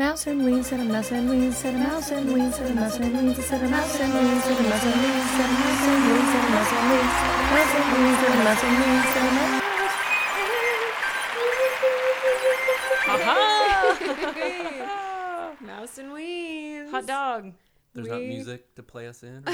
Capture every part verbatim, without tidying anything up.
Mouse and lean, said a mouse and lean, said a mouse and lean, said a mouse and lean, said a mouse and lean, said a mouse and lean, said a mouse and lean, said a mouse and lean, mouse and lean, said a mouse and lean, said a mouse. Aha! Mouse and lean. Hot dog. There's we... not music to play us in.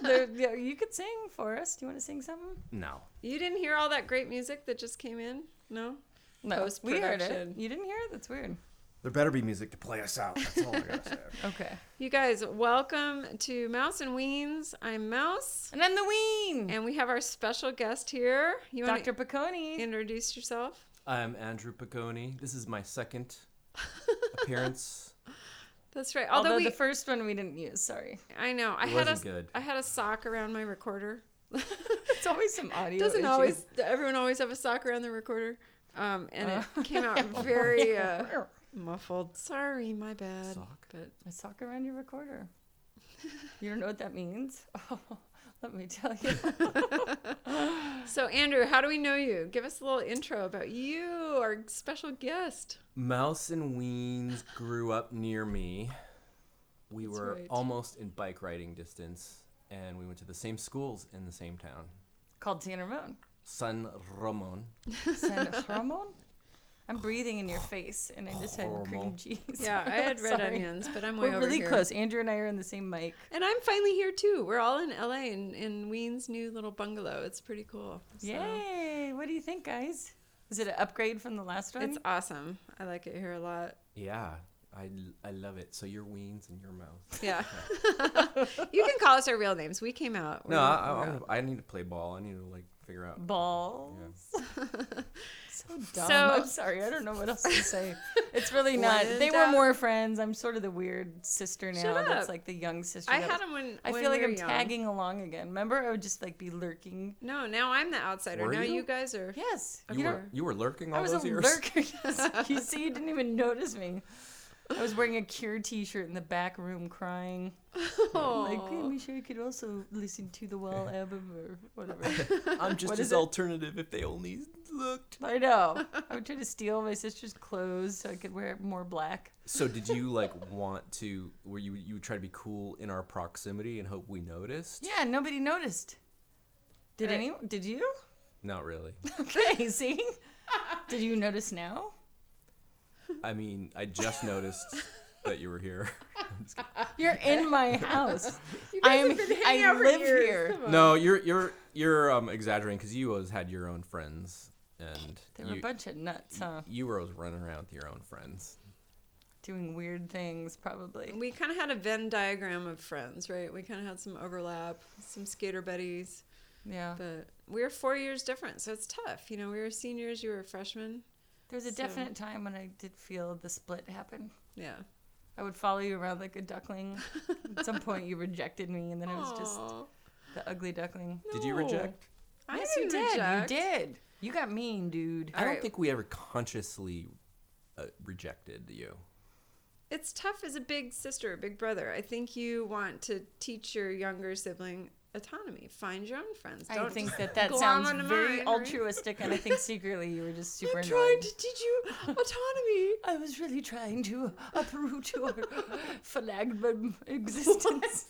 There, yeah, you could sing for us. Do you want to sing something? No. You didn't hear all that great music that just came in? No. No. Post-production. We heard it. You didn't hear it? That's weird. There better be music to play us out. That's all I gotta say. Okay. You guys, welcome to Mouse and Weens. I'm Mouse. And I'm the Ween. And we have our special guest here. You want Doctor Picconi. Introduce yourself. I'm Andrew Picconi. This is my second appearance. That's right. Although, Although we, the first one we didn't use. Sorry. I know. I it had wasn't a good. I had a sock around my recorder. It's always some audio. Doesn't issue. always everyone always have a sock around the recorder? Um, and uh. it came out very. Uh, Muffled. Sorry, my bad. Sock. But a sock around your recorder. You don't know what that means? Oh, let me tell you. So, Andrew, how do we know you? Give us a little intro about you, our special guest. Mouse and Weens grew up near me. We That's were right. almost in bike riding distance, and we went to the same schools in the same town. Called San Ramon. San Ramon. San Ramon? I'm breathing in your face, and I just had cream cheese. Yeah, I had red onions, but I'm way We're over really here. Close. Andrew and I are in the same mic. And I'm finally here, too. We're all in L A in, in Ween's new little bungalow. It's pretty cool. So. Yay! What do you think, guys? Is it an upgrade from the last one? It's awesome. I like it here a lot. Yeah, I, I love it. So you're Ween's and you're Mouse. Yeah. You can call us our real names. We came out. No, I, out. I need to play ball. I need to, like, figure out. Balls. Yeah. So dumb. So, I'm sorry. I don't know what else to say. It's really not. They were more friends. I'm sort of the weird sister now. That's like the young sister. I had them when I feel like I'm tagging along again. Remember, I would just like be lurking. No, now I'm the outsider. Now you guys are. Yes. You were you were lurking all those years. I was a lurker. You see, you didn't even notice me. I was wearing a Cure T-shirt in the back room, crying. Oh. Like, hey, make sure you could also listen to the Wall album or whatever. I'm just what as alternative it? If they only looked. I know. I would try to steal my sister's clothes so I could wear more black. So did you like want to? Were you you would try to be cool in our proximity and hope we noticed? Yeah, nobody noticed. Did I, anyone? Did you? Not really. Okay. See, did you notice now? I mean, I just noticed that you were here. You're in my house. You guys I'm, have been hanging I out live years. Here. No, you're you're you're um, exaggerating because you always had your own friends, and they were you, a bunch of nuts, huh? You were always running around with your own friends, doing weird things, probably. We kind of had a Venn diagram of friends, right? We kind of had some overlap, some skater buddies. Yeah, but we were four years different, so it's tough. You know, we were seniors, you were freshmen. There was a definite so. time when I did feel the split happen. Yeah. I would follow you around like a duckling. At some point, you rejected me, and then Aww. I was just the ugly duckling. No. Did you reject? I yes, didn't you did. Reject. You did. You got mean, dude. I All don't right. think we ever consciously uh, rejected you. It's tough as a big sister, a big brother. I think you want to teach your younger sibling autonomy. Find your own friends. Don't I think that that sounds very mine, altruistic, right? And I think secretly you were just super. I'm trying annoyed. to teach you autonomy. I was really trying to uproot your phlegm existence.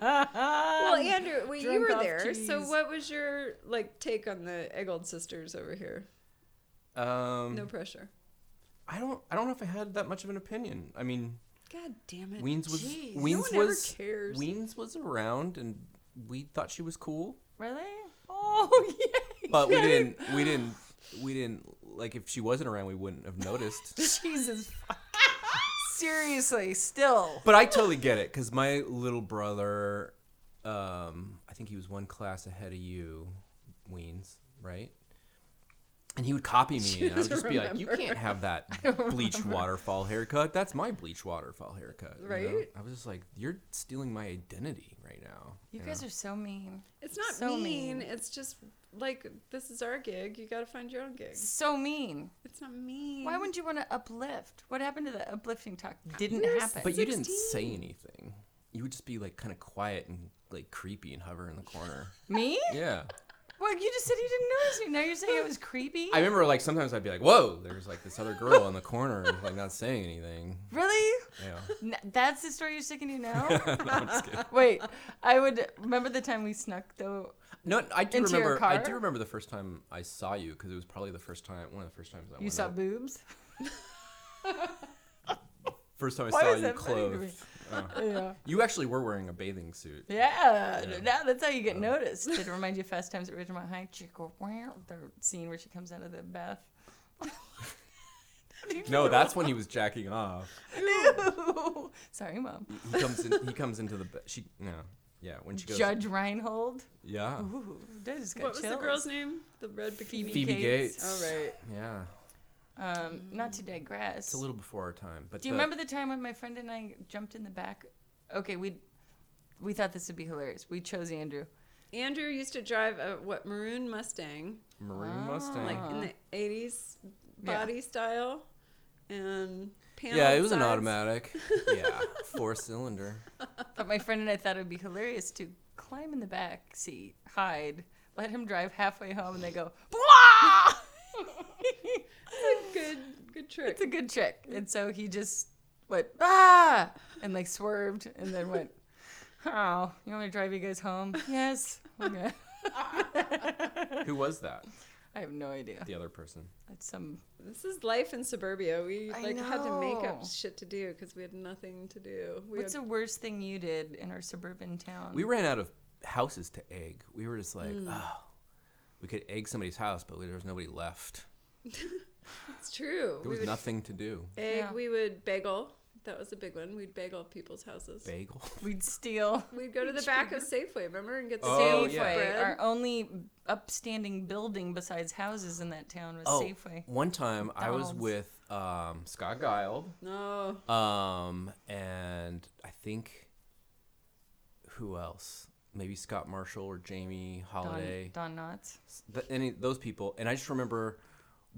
Well, Andrew, well, you were there. Cheese. So, what was your like take on the Eggold sisters over here? Um, no pressure. I don't. I don't know if I had that much of an opinion. I mean, God damn it, Weens was Jeez, Weens no one was ever cares. Weens was around and. We thought she was cool. Really? Oh, yeah. But we didn't. We didn't. We didn't. Like, if she wasn't around, we wouldn't have noticed. Jesus. Seriously, still. But I totally get it because my little brother, um, I think he was one class ahead of you, Weens, right? And he would copy me, and I would just remember. be like, "You can't have that bleach remember. waterfall haircut. That's my bleach waterfall haircut." Right? You know? I was just like, "You're stealing my identity right now." You, you guys know? are so mean. It's not so mean. mean. It's just like this is our gig. You got to find your own gig. So mean. It's not mean. Why wouldn't you want to uplift? What happened to the uplifting talk? Didn't We're happen. But sixteen. You didn't say anything. You would just be like kind of quiet and like creepy and hover in the corner. Me? Yeah. Well, you just said you didn't notice me. Now you're saying it was creepy? I remember, like, sometimes I'd be like, whoa, there's, like, this other girl in the corner, like, not saying anything. Really? That's the story you're sticking to now? No, I'm just kidding. Wait, I would remember the time we snuck though. No, I do into remember. Your car? I do remember the first time I saw you because it was probably the first time, one of the first times I. You went saw out. Boobs. First time I Why saw you clothed. Oh. Yeah. You actually were wearing a bathing suit. Yeah, yeah. Now that's how you get oh. noticed. Did it remind you of Fast Times at Ridgemont High? Chico, wow, the scene where she comes out of the bath. No, that's when he was jacking off. No. Sorry, Mom. He comes in, he comes into the ba- she no. Yeah, when she goes Judge Reinhold. Yeah. Ooh, that just got what chills. Was the girl's name? The red bikini. Phoebe Gates. Gates. Oh right. Yeah. Um, not to digress. It's a little before our time, but do you the... remember the time when my friend and I jumped in the back? Okay, we we thought this would be hilarious. We chose Andrew. Andrew used to drive a what maroon Mustang. Maroon oh. Mustang. Like in the eighties body yeah. style. And yeah, it was sides. An automatic. Yeah, four cylinder. But my friend and I thought it would be hilarious to climb in the back seat, hide, let him drive halfway home, and they go, "Bwah!" It's a good, good trick. It's a good trick. And so he just went, "Ah!" and like swerved, and then went, "Oh, you want me to drive you guys home?" "Yes." "Okay." Who was that? I have no idea. The other person. That's some. This is life in suburbia. We I like know. Had to make up shit to do because we had nothing to do. We What's had... the worst thing you did in our suburban town? We ran out of houses to egg. We were just like, mm. oh, we could egg somebody's house, but there was nobody left. It's true. There was we nothing to do. Egg. Yeah. We would bagel. That was a big one. We'd bagel people's houses. Bagel? We'd steal. We'd go to the back of Safeway, remember, and get the oh, Safeway. Yeah. Bread. Our only upstanding building besides houses in that town was oh, Safeway. One time McDonald's. I was with um, Scott Guild. No. Um, and I think, who else? Maybe Scott Marshall or Jamie Holiday. Don, Don Knotts. The, any, those people. And I just remember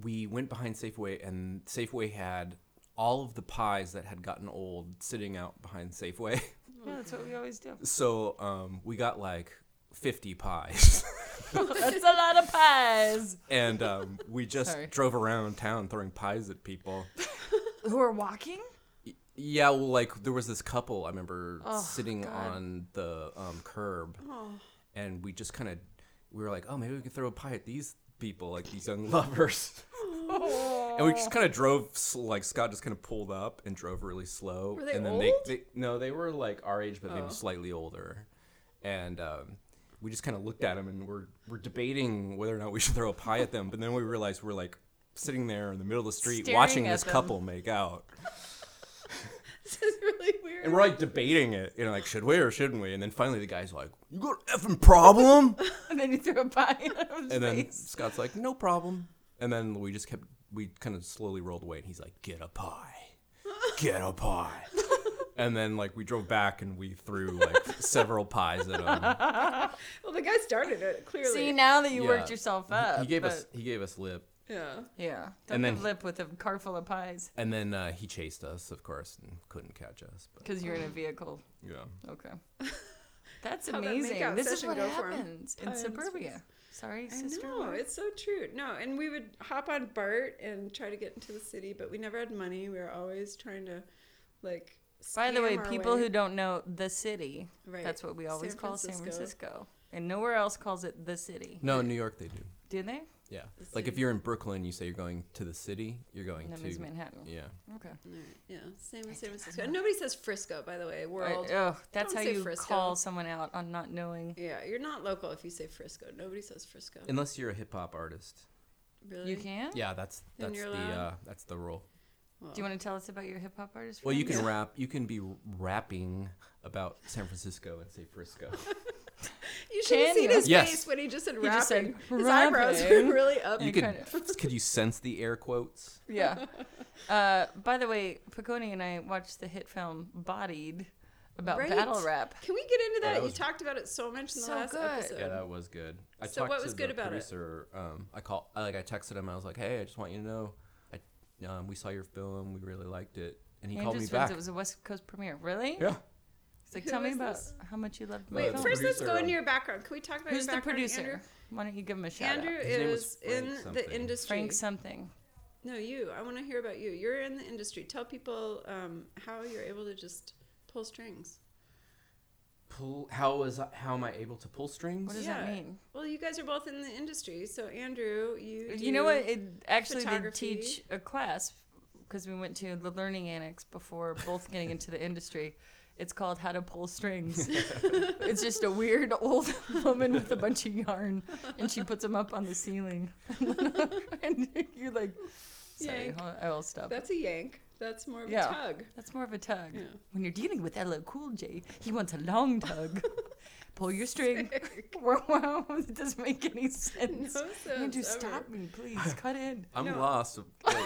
we went behind Safeway, and Safeway had all of the pies that had gotten old sitting out behind Safeway. Yeah, that's what we always do. So um, we got like fifty pies. That's a lot of pies. And um, we just Sorry. drove around town throwing pies at people. Who were walking? Yeah, well, like there was this couple I remember oh, sitting God. on the um, curb. Oh. And we just kind of, we were like, oh, maybe we can throw a pie at these people, like these young lovers. Oh. And we just kind of drove, like Scott just kind of pulled up and drove really slow. Were they and then old? They, they, no, they were like our age, but oh. maybe slightly older. And um, we just kind of looked at them, and we're we're debating whether or not we should throw a pie at them. But then we realized we're like sitting there in the middle of the street Staring watching this them. couple make out. This is really weird. And we're like debating it, you know, like should we or shouldn't we? And then finally the guy's like, "You got an effing problem?" And then he threw a pie in his face. And then Scott's like, "No problem." And then we just kept. We kind of slowly rolled away, and he's like, "Get a pie. Get a pie." And then, like, we drove back, and we threw, like, several pies at him. Well, the guy started it, clearly. See, now that you yeah. worked yourself up. He, he gave but... us He gave us lip. Yeah. Yeah. Don't give lip with a car full of pies. And then uh, he chased us, of course, and couldn't catch us. Because you're um, in a vehicle. Yeah. Okay. That's amazing. That this is what happens in suburbia. Sorry, sister. I know, work. It's so true. No, and we would hop on BART and try to get into the city, but we never had money. We were always trying to, like, By the way, people way. who don't know the city, right. that's what we always San call Francisco. San Francisco. And nowhere else calls it the city. No, in New York they do. Do they? Yeah. The like, if you're in Brooklyn, you say you're going to the city, you're going that to... That means Manhattan. Yeah. Okay. Right. Yeah, same as San Francisco. And nobody says Frisco, by the way. World. Right. Oh, that's how you Frisco. call someone out on not knowing. Yeah, you're not local if you say Frisco. Nobody says Frisco. Unless you're a hip-hop artist. Really? You can? Yeah, that's that's the uh, that's the rule. Well, do you want to tell us about your hip-hop artist? Friend? Well, you can yeah. rap. You can be rapping about San Francisco and say Frisco. You should can have seen you? his yes. face when he just said rapping. Just said, his eyebrows were really up. You could, could you sense the air quotes? Yeah. Uh, by the way, Picconi and I watched the hit film Bodied about right? battle rap. Can we get into that? Yeah, that was, you talked about it so much in the so last good. episode. Yeah, that was good. I so talked what was to good the about producer, it? Um, I call, I, like I texted him. I was like, "Hey, I just want you to know, I, um, we saw your film. We really liked it." And he and called me back. It was a West Coast premiere. Really? Yeah. Like, Who tell me about this? how much you loved. Wait, first let's go into your background. Can we talk about Who's your background? Who's the producer? Andrew? Why don't you give him a shout Andrew out? Andrew is in something. the industry. Frank something. No, you. I want to hear about you. You're in the industry. Tell people um, how you're able to just pull strings. Pull? How was? How am I able to pull strings? What does yeah. that mean? Well, you guys are both in the industry, so Andrew, you. You do know what? It actually did teach a class because we went to the learning annex before both getting into the industry. It's called How to Pull Strings. It's just a weird old woman with a bunch of yarn, and she puts them up on the ceiling. And you're like, sorry, I will stop. That's a yank. That's more of yeah, a tug. That's more of a tug. Yeah. When you're dealing with L L Cool J, he wants a long tug. Pull your string. Wow, it doesn't make any sense. No sense Andrew, ever. Stop me, please. Cut in. I'm no. lost. Wait.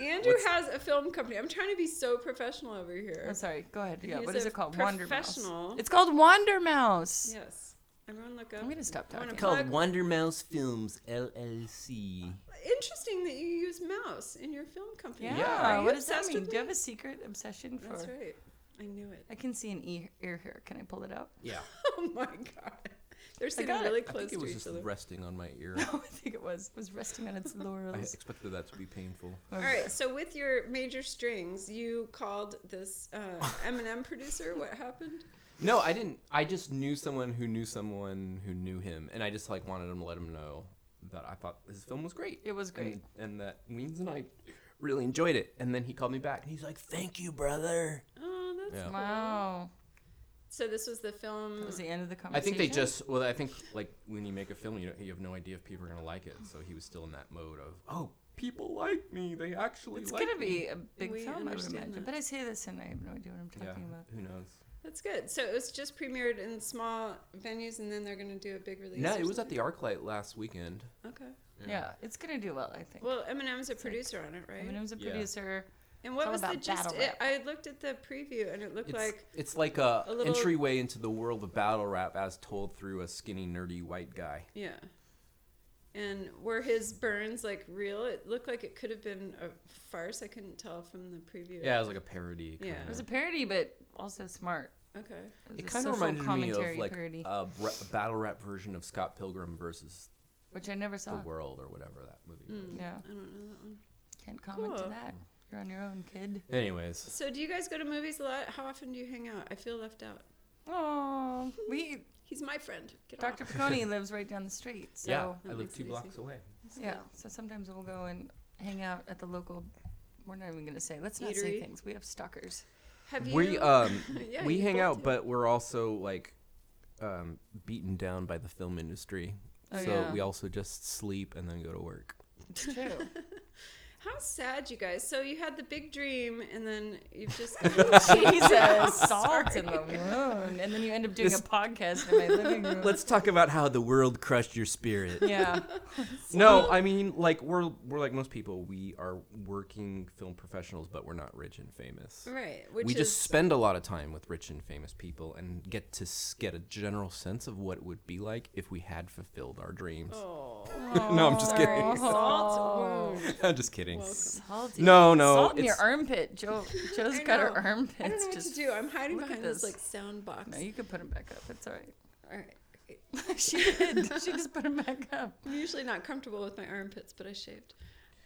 Andrew What's... has a film company. I'm trying to be so professional over here. I'm oh, sorry. Go ahead. Yeah. He's what is it called? Wander Mouse. It's called Wander Mouse. Yes. Everyone look up. I'm going to stop talking. It's called Wander Mouse Films, L L C. Interesting that you use mouse in your film company. Yeah. yeah. What does that mean? Do you have a secret obsession for... That's right. I knew it. I can see an e- ear here. Can I pull it out? Yeah. Oh, my God. They're sitting really close to each other. I think it was just other. resting on my ear. No, I think it was. It was resting on its laurels. I expected that to be painful. All right. So with your major strings, you called this uh, Eminem producer. What happened? No, I didn't. I just knew someone who knew someone who knew him, and I just like wanted him to let him know that I thought his film was great. It was great. And, and that Weens and I really enjoyed it. And then he called me back, and he's like, thank you, brother. Oh, that's yeah. Wow. So this was the film. That was the end of the conversation. I think they just. Well, I think like when you make a film, you don't, you have no idea if people are gonna like it. So he was still in that mode of, oh, people like me. They actually. It's like gonna me. be a big we film, I would imagine. That. But I say this, and I have no idea what I'm talking yeah, about. Who knows? That's good. So it was just premiered in small venues, and then they're gonna do a big release. No, it was at the ArcLight last weekend. Okay. Yeah. yeah, it's gonna do well, I think. Well, Eminem's a it's producer like, on it, right? Eminem's a yeah. producer. And what was the gist? It, I looked at the preview, and it looked it's, like... It's like a, a little... entryway into the world of battle rap as told through a skinny, nerdy white guy. Yeah. And were his burns, like, real? It looked like it could have been a farce. I couldn't tell from the preview. Yeah, it was like a parody. Yeah, of. It was a parody, but also smart. Okay. It, it kind of reminded me of, like, parody. a battle rap version of Scott Pilgrim versus... Which I never saw. The World, or whatever that movie mm, was. Yeah. I don't know that one. Can't comment cool. to that. You're on your own, kid. Anyways. So do you guys go to movies a lot? How often do you hang out? I feel left out. Oh, we... He's my friend. Get Doctor Picconi lives right down the street. So yeah, I live two blocks easy. away. Yeah, so sometimes we'll go and hang out at the local... We're not even going to say. Let's not Eatery. say things. We have stalkers. Have you... We, um, yeah, we hang out, too. But we're also, like, um, beaten down by the film industry. Oh, so yeah. we also just sleep and then go to work. It's true. How sad, you guys. So you had the big dream, and then you've just... Jesus. Salt in the wound. And then you end up doing this, a podcast in my living room. Let's talk about how the world crushed your spirit. Yeah. No, I mean, like, we're we're like most people. We are working film professionals, but we're not rich and famous. Right. Which we is... just spend a lot of time with rich and famous people and get to get a general sense of what it would be like if we had fulfilled our dreams. Oh. No, I'm just kidding. Salt wound. I'm just kidding. Salty. No, no. Salt in your armpit. Jo, Jo's got her armpits. I don't know what Just to do. I'm hiding behind this. this like sound box. No, you can put them back up. It's all right. All right. She did. She just put them back up. I'm usually not comfortable with my armpits, but I shaved.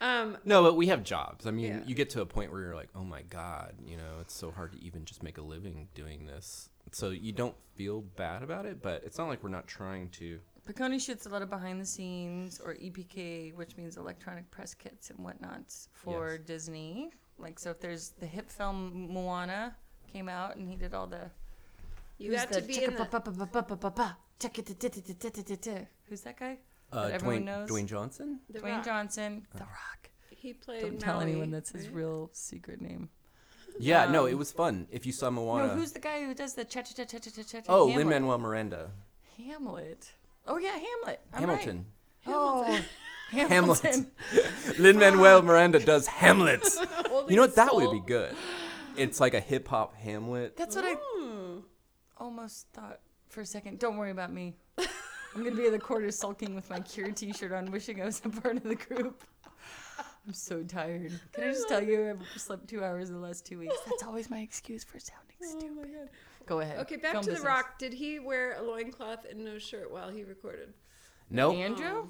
Um, no, but we have jobs. I mean, yeah. you get to a point where you're like, oh my God, you know, it's so hard to even just make a living doing this. So you don't feel bad about it, but it's not like we're not trying to. Picconi shoots a lot of behind the scenes, or E P K, which means electronic press kits and whatnot for yes. Disney. Like, so if there's the hip film Moana came out, and he did all the. You got the, to be in the. Who's that guy? Uh, that everyone Dwayne, knows. Dwayne Johnson. The Dwayne Rock. Johnson, The Rock. He played. Don't Maui, tell anyone that's his right? real secret name. Yeah, um, no, it was fun. If you saw Moana. No, who's the guy who does the cha cha cha cha cha cha? Oh, Lin-Manuel Miranda. Hamlet. Oh, yeah, Hamlet. I'm Hamilton. Right. Oh, Hamilton. Hamlet. Lin-Manuel Miranda does Hamlet. You know what? That soul. would be good. It's like a hip-hop Hamlet. That's what Ooh. I almost thought for a second. Don't worry about me. I'm going to be in the corner sulking with my Cure t-shirt on, wishing I was a part of the group. I'm so tired. Can I just tell you I've slept two hours in the last two weeks? That's always my excuse for sounding stupid. Oh, my God. Go ahead. Okay, back Film to business. The Rock. Did he wear a loincloth and no shirt while he recorded? No. Nope. Andrew?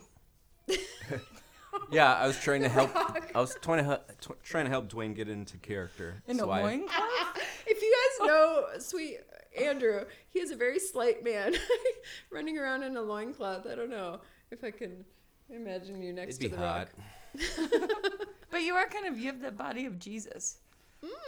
Yeah, I was trying to help. Rock. I was trying to help, t- trying to help Dwayne get into character. In so a loincloth? I... If you guys know, sweet Andrew, he is a very slight man running around in a loincloth. I don't know if I can imagine you next It'd to the hot. Rock. But you are kind of you have the body of Jesus.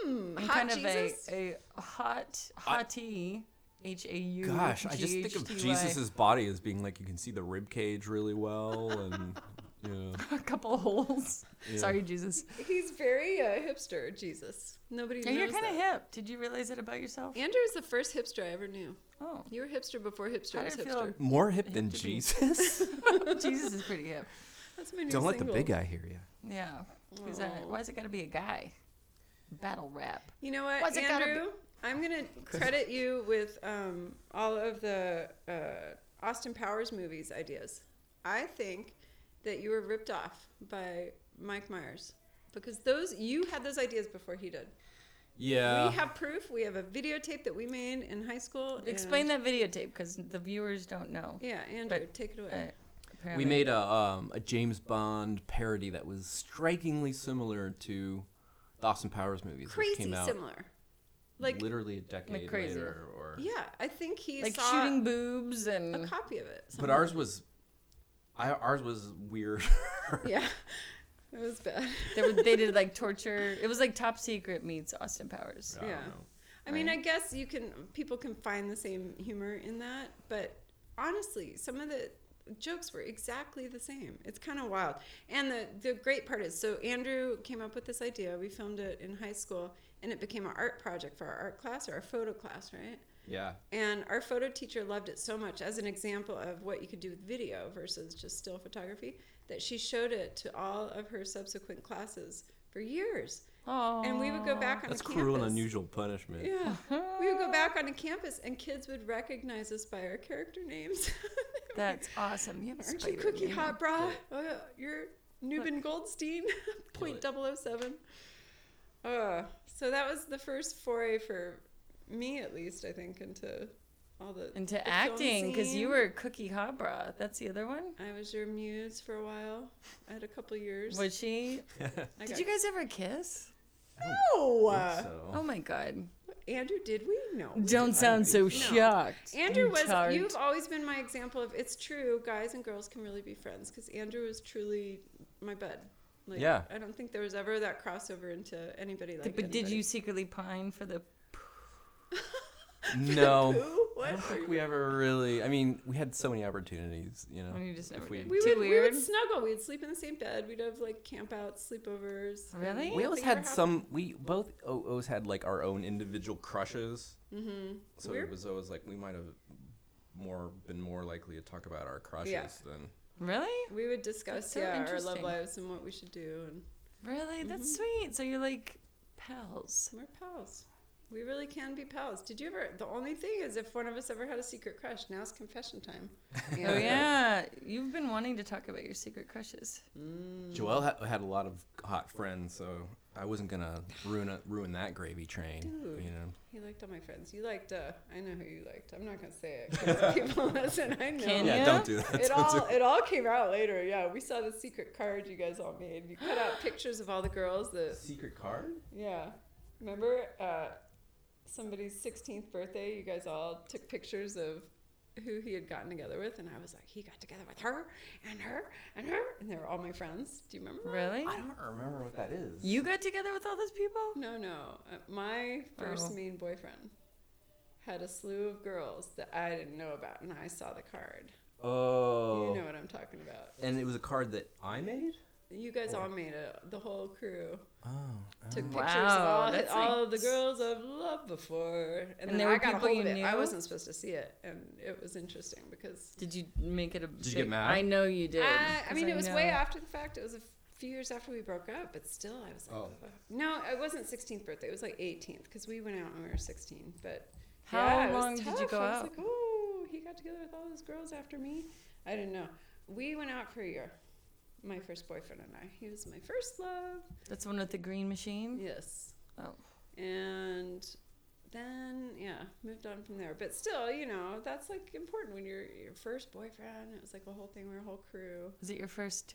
Mm, hot kind Jesus. Of a, a hot hottie. H A U Gosh, I just think of Jesus' body as being like you can see the rib cage really well and you know. A couple holes. Yeah. Sorry, Jesus. He's very uh, hipster, Jesus. Nobody knows. And you're kind of hip. Did you realize it about yourself? Andrew's the first hipster I ever knew. Oh. You were hipster before hipster was hipster. More hip than Jesus? Jesus is pretty hip. That's my new Don't single. Let the big guy hear you. Yeah. He's a, why's it got to be a guy? Battle rap. You know what, why's Andrew? I'm going to credit you with um, all of the uh, Austin Powers movies ideas. I think that you were ripped off by Mike Myers because those you had those ideas before he did. Yeah. We have proof. We have a videotape that we made in high school. Explain that videotape because the viewers don't know. Yeah, Andrew, but, take it away. Uh, we made a, um, a James Bond parody that was strikingly similar to the Austin Powers movies. Crazy came out. Similar. Like literally a decade like crazy. Later, or yeah, I think he like saw shooting boobs and a copy of it. Somewhere. But ours was, I ours was weird. Yeah, it was bad. They, were, they did like torture. It was like Top Secret meets Austin Powers. Yeah, yeah. I, I mean, right? I guess you can people can find the same humor in that, but honestly, some of the jokes were exactly the same. It's kind of wild. And the the great part is, so Andrew came up with this idea. We filmed it in high school. And it became an art project for our art class or our photo class, right? Yeah. And our photo teacher loved it so much as an example of what you could do with video versus just still photography that she showed it to all of her subsequent classes for years. Oh. And we would go back on That's a campus. That's cruel and unusual punishment. Yeah. We would go back on a campus and kids would recognize us by our character names. That's awesome. You have a Aren't you Cookie name. Hot Bra? Yeah. Uh, you're Newbin Goldstein, point oh oh seven. Uh, so that was the first foray for me, at least, I think, into all the into the acting because you were Cookie Hot Bra. That's the other one. I was your muse for a while. I had a couple years. Was she? Did got... you guys ever kiss? No. I think so. Oh my God. Andrew, did we? No. We Don't didn't. Sound so no. shocked. Andrew was. Tart. You've always been my example of it's true. Guys and girls can really be friends because Andrew was truly my bud. Like, yeah. I don't think there was ever that crossover into anybody like that. But anybody. Did you secretly pine for the poo? No. The poo? What? I don't think we ever really, I mean, we had so many opportunities, you know. And you just never we, did. We, Too would, weird. We would snuggle. We'd sleep in the same bed. We'd have, like, campouts, sleepovers. Really? We always had some, we both always had, like, our own individual crushes. Mm-hmm. So weird. It was always, like, we might have more been more likely to talk about our crushes yeah. than... Really? We would discuss so yeah, our love lives and what we should do. And Really? Mm-hmm. That's sweet. So you're like pals. We're pals. We really can be pals. Did you ever? The only thing is if one of us ever had a secret crush, now's confession time. Yeah. Oh, yeah. You've been wanting to talk about your secret crushes. Mm. Joelle ha- had a lot of hot friends, so I wasn't going to ruin a, ruin that gravy train. Dude, you know? He liked all my friends. You liked, uh, I know who you liked. I'm not going to say it because people listen. I know. Can yeah, you? Don't do that. It, don't all, do it. It all came out later. Yeah, we saw the secret card you guys all made. You cut out pictures of all the girls. The secret card? Yeah. Remember uh, somebody's sixteenth birthday, you guys all took pictures of who he had gotten together with, and I was like, he got together with her, and her, and her, and they were all my friends. Do you remember? Really? I don't remember what that is. You got together with all those people? No, no. Uh, my first oh. mean boyfriend had a slew of girls that I didn't know about, and I saw the card. Oh. You know what I'm talking about. And it was a card that I made? You guys or... all made it. The whole crew. Oh. oh. Took pictures wow, of all, all like... the girls I've loved before. And, and then there were I got a hold of it. Knew? I wasn't supposed to see it. And it was interesting because... Did you make it a... Did you get mad? I know you did. I, I mean, I it was know. way after the fact. It was a few years after we broke up. But still, I was like... Oh. No, it wasn't sixteenth birthday. It was like eighteenth because we went out when we were sixteen. But How yeah, long did you go out? I was like, oh, he got together with all those girls after me. I didn't know. We went out for a year. My first boyfriend and I. He was my first love. That's the one with the green machine? Yes. Oh. And then, yeah, moved on from there. But still, you know, that's, like, important when you're your first boyfriend. It was, like, a whole thing. We were a whole crew. Was it your first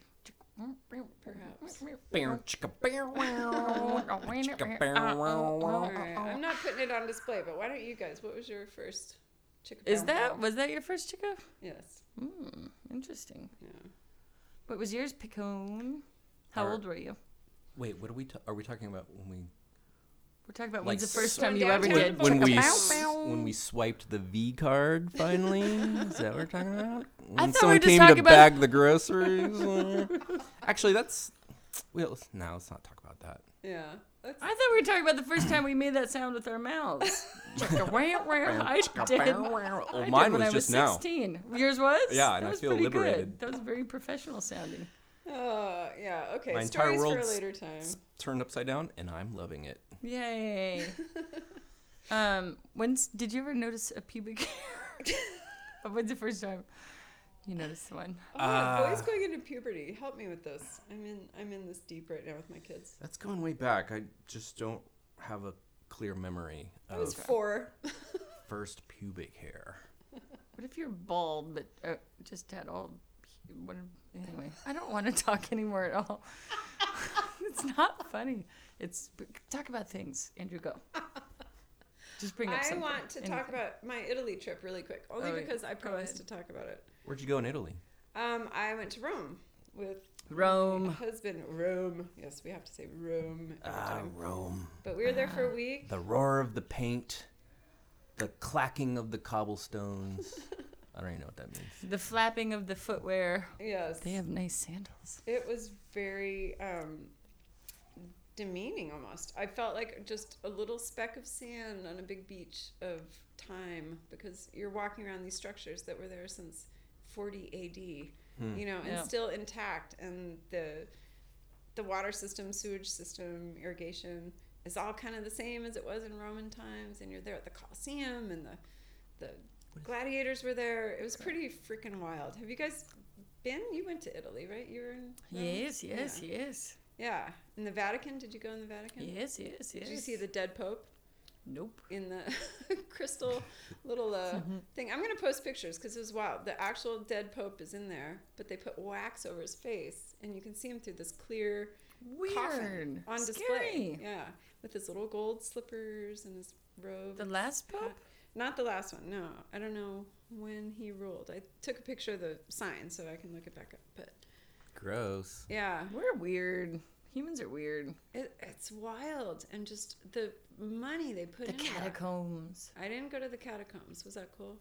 Perhaps. I'm not putting it on display, but why don't you guys? What was your first chicka? Is that bow? Was that your first chicka? Yes. Mm, interesting. Yeah. What was yours, Piccone? How Our, old were you? Wait, what are we? Ta- are we talking about when we? We're talking about like when's the first time you ever did when we when we swiped the V card finally. Is that what we're talking about? When I thought someone we were just came talking to about bag the groceries. Actually, that's well. No, let's not talk about that. Yeah, that's... I thought we were talking about the first time we made that sound with our mouths. I did. Well, mine I did when was I was just sixteen. Now. Yours was. Yeah, and that I was feel liberated. Good. That was very professional sounding. Oh, yeah, okay. My entire Stories world's for a later time. Turned upside down, and I'm loving it. Yay. um, when's, did you ever notice a pubic hair? When's the first time you noticed one? Oh, uh, boys going into puberty. Help me with this. I'm in, I'm in this deep right now with my kids. That's going way back. I just don't have a clear memory. I was four. First pubic hair. What if you're bald, but uh, just had all... Anyway, I don't want to talk anymore at all. It's not funny. It's talk about things. Andrew, go. Just bring up something. I want to anything. Talk about my Italy trip really quick, only oh, because I promised to talk about it. Where'd you go in Italy? Um, I went to Rome with Rome my husband. Rome. Yes, we have to say Rome. Ah, uh, Rome. But we were there uh, for a week. The roar of the paint, the clacking of the cobblestones. I don't even know what that means. The flapping of the footwear. Yes. They have nice sandals. It was very um, demeaning almost. I felt like just a little speck of sand on a big beach of time because you're walking around these structures that were there since forty A D, hmm. you know, and yeah. still intact. And the the water system, sewage system, irrigation is all kind of the same as it was in Roman times. And you're there at the Colosseum and the... the Gladiators were there. It was pretty freaking wild. Have you guys been? You went to Italy, right? You were in Rome? Yes, yes, yeah. yes. Yeah. In the Vatican? Did you go in the Vatican? Yes, yes, yes. Did you see the dead Pope? Nope. In the crystal little uh, thing. I'm going to post pictures because it was wild. The actual dead Pope is in there, but they put wax over his face, and you can see him through this clear Weird. coffin on Scary. display. Yeah. With his little gold slippers and his robe. The last Pope? Not the last one, no. I don't know when he ruled. I took a picture of the sign so I can look it back up. But gross. Yeah. We're weird. Humans are weird. It, it's wild. And just the money they put in. The catacombs. That. I didn't go to the catacombs. Was that cool?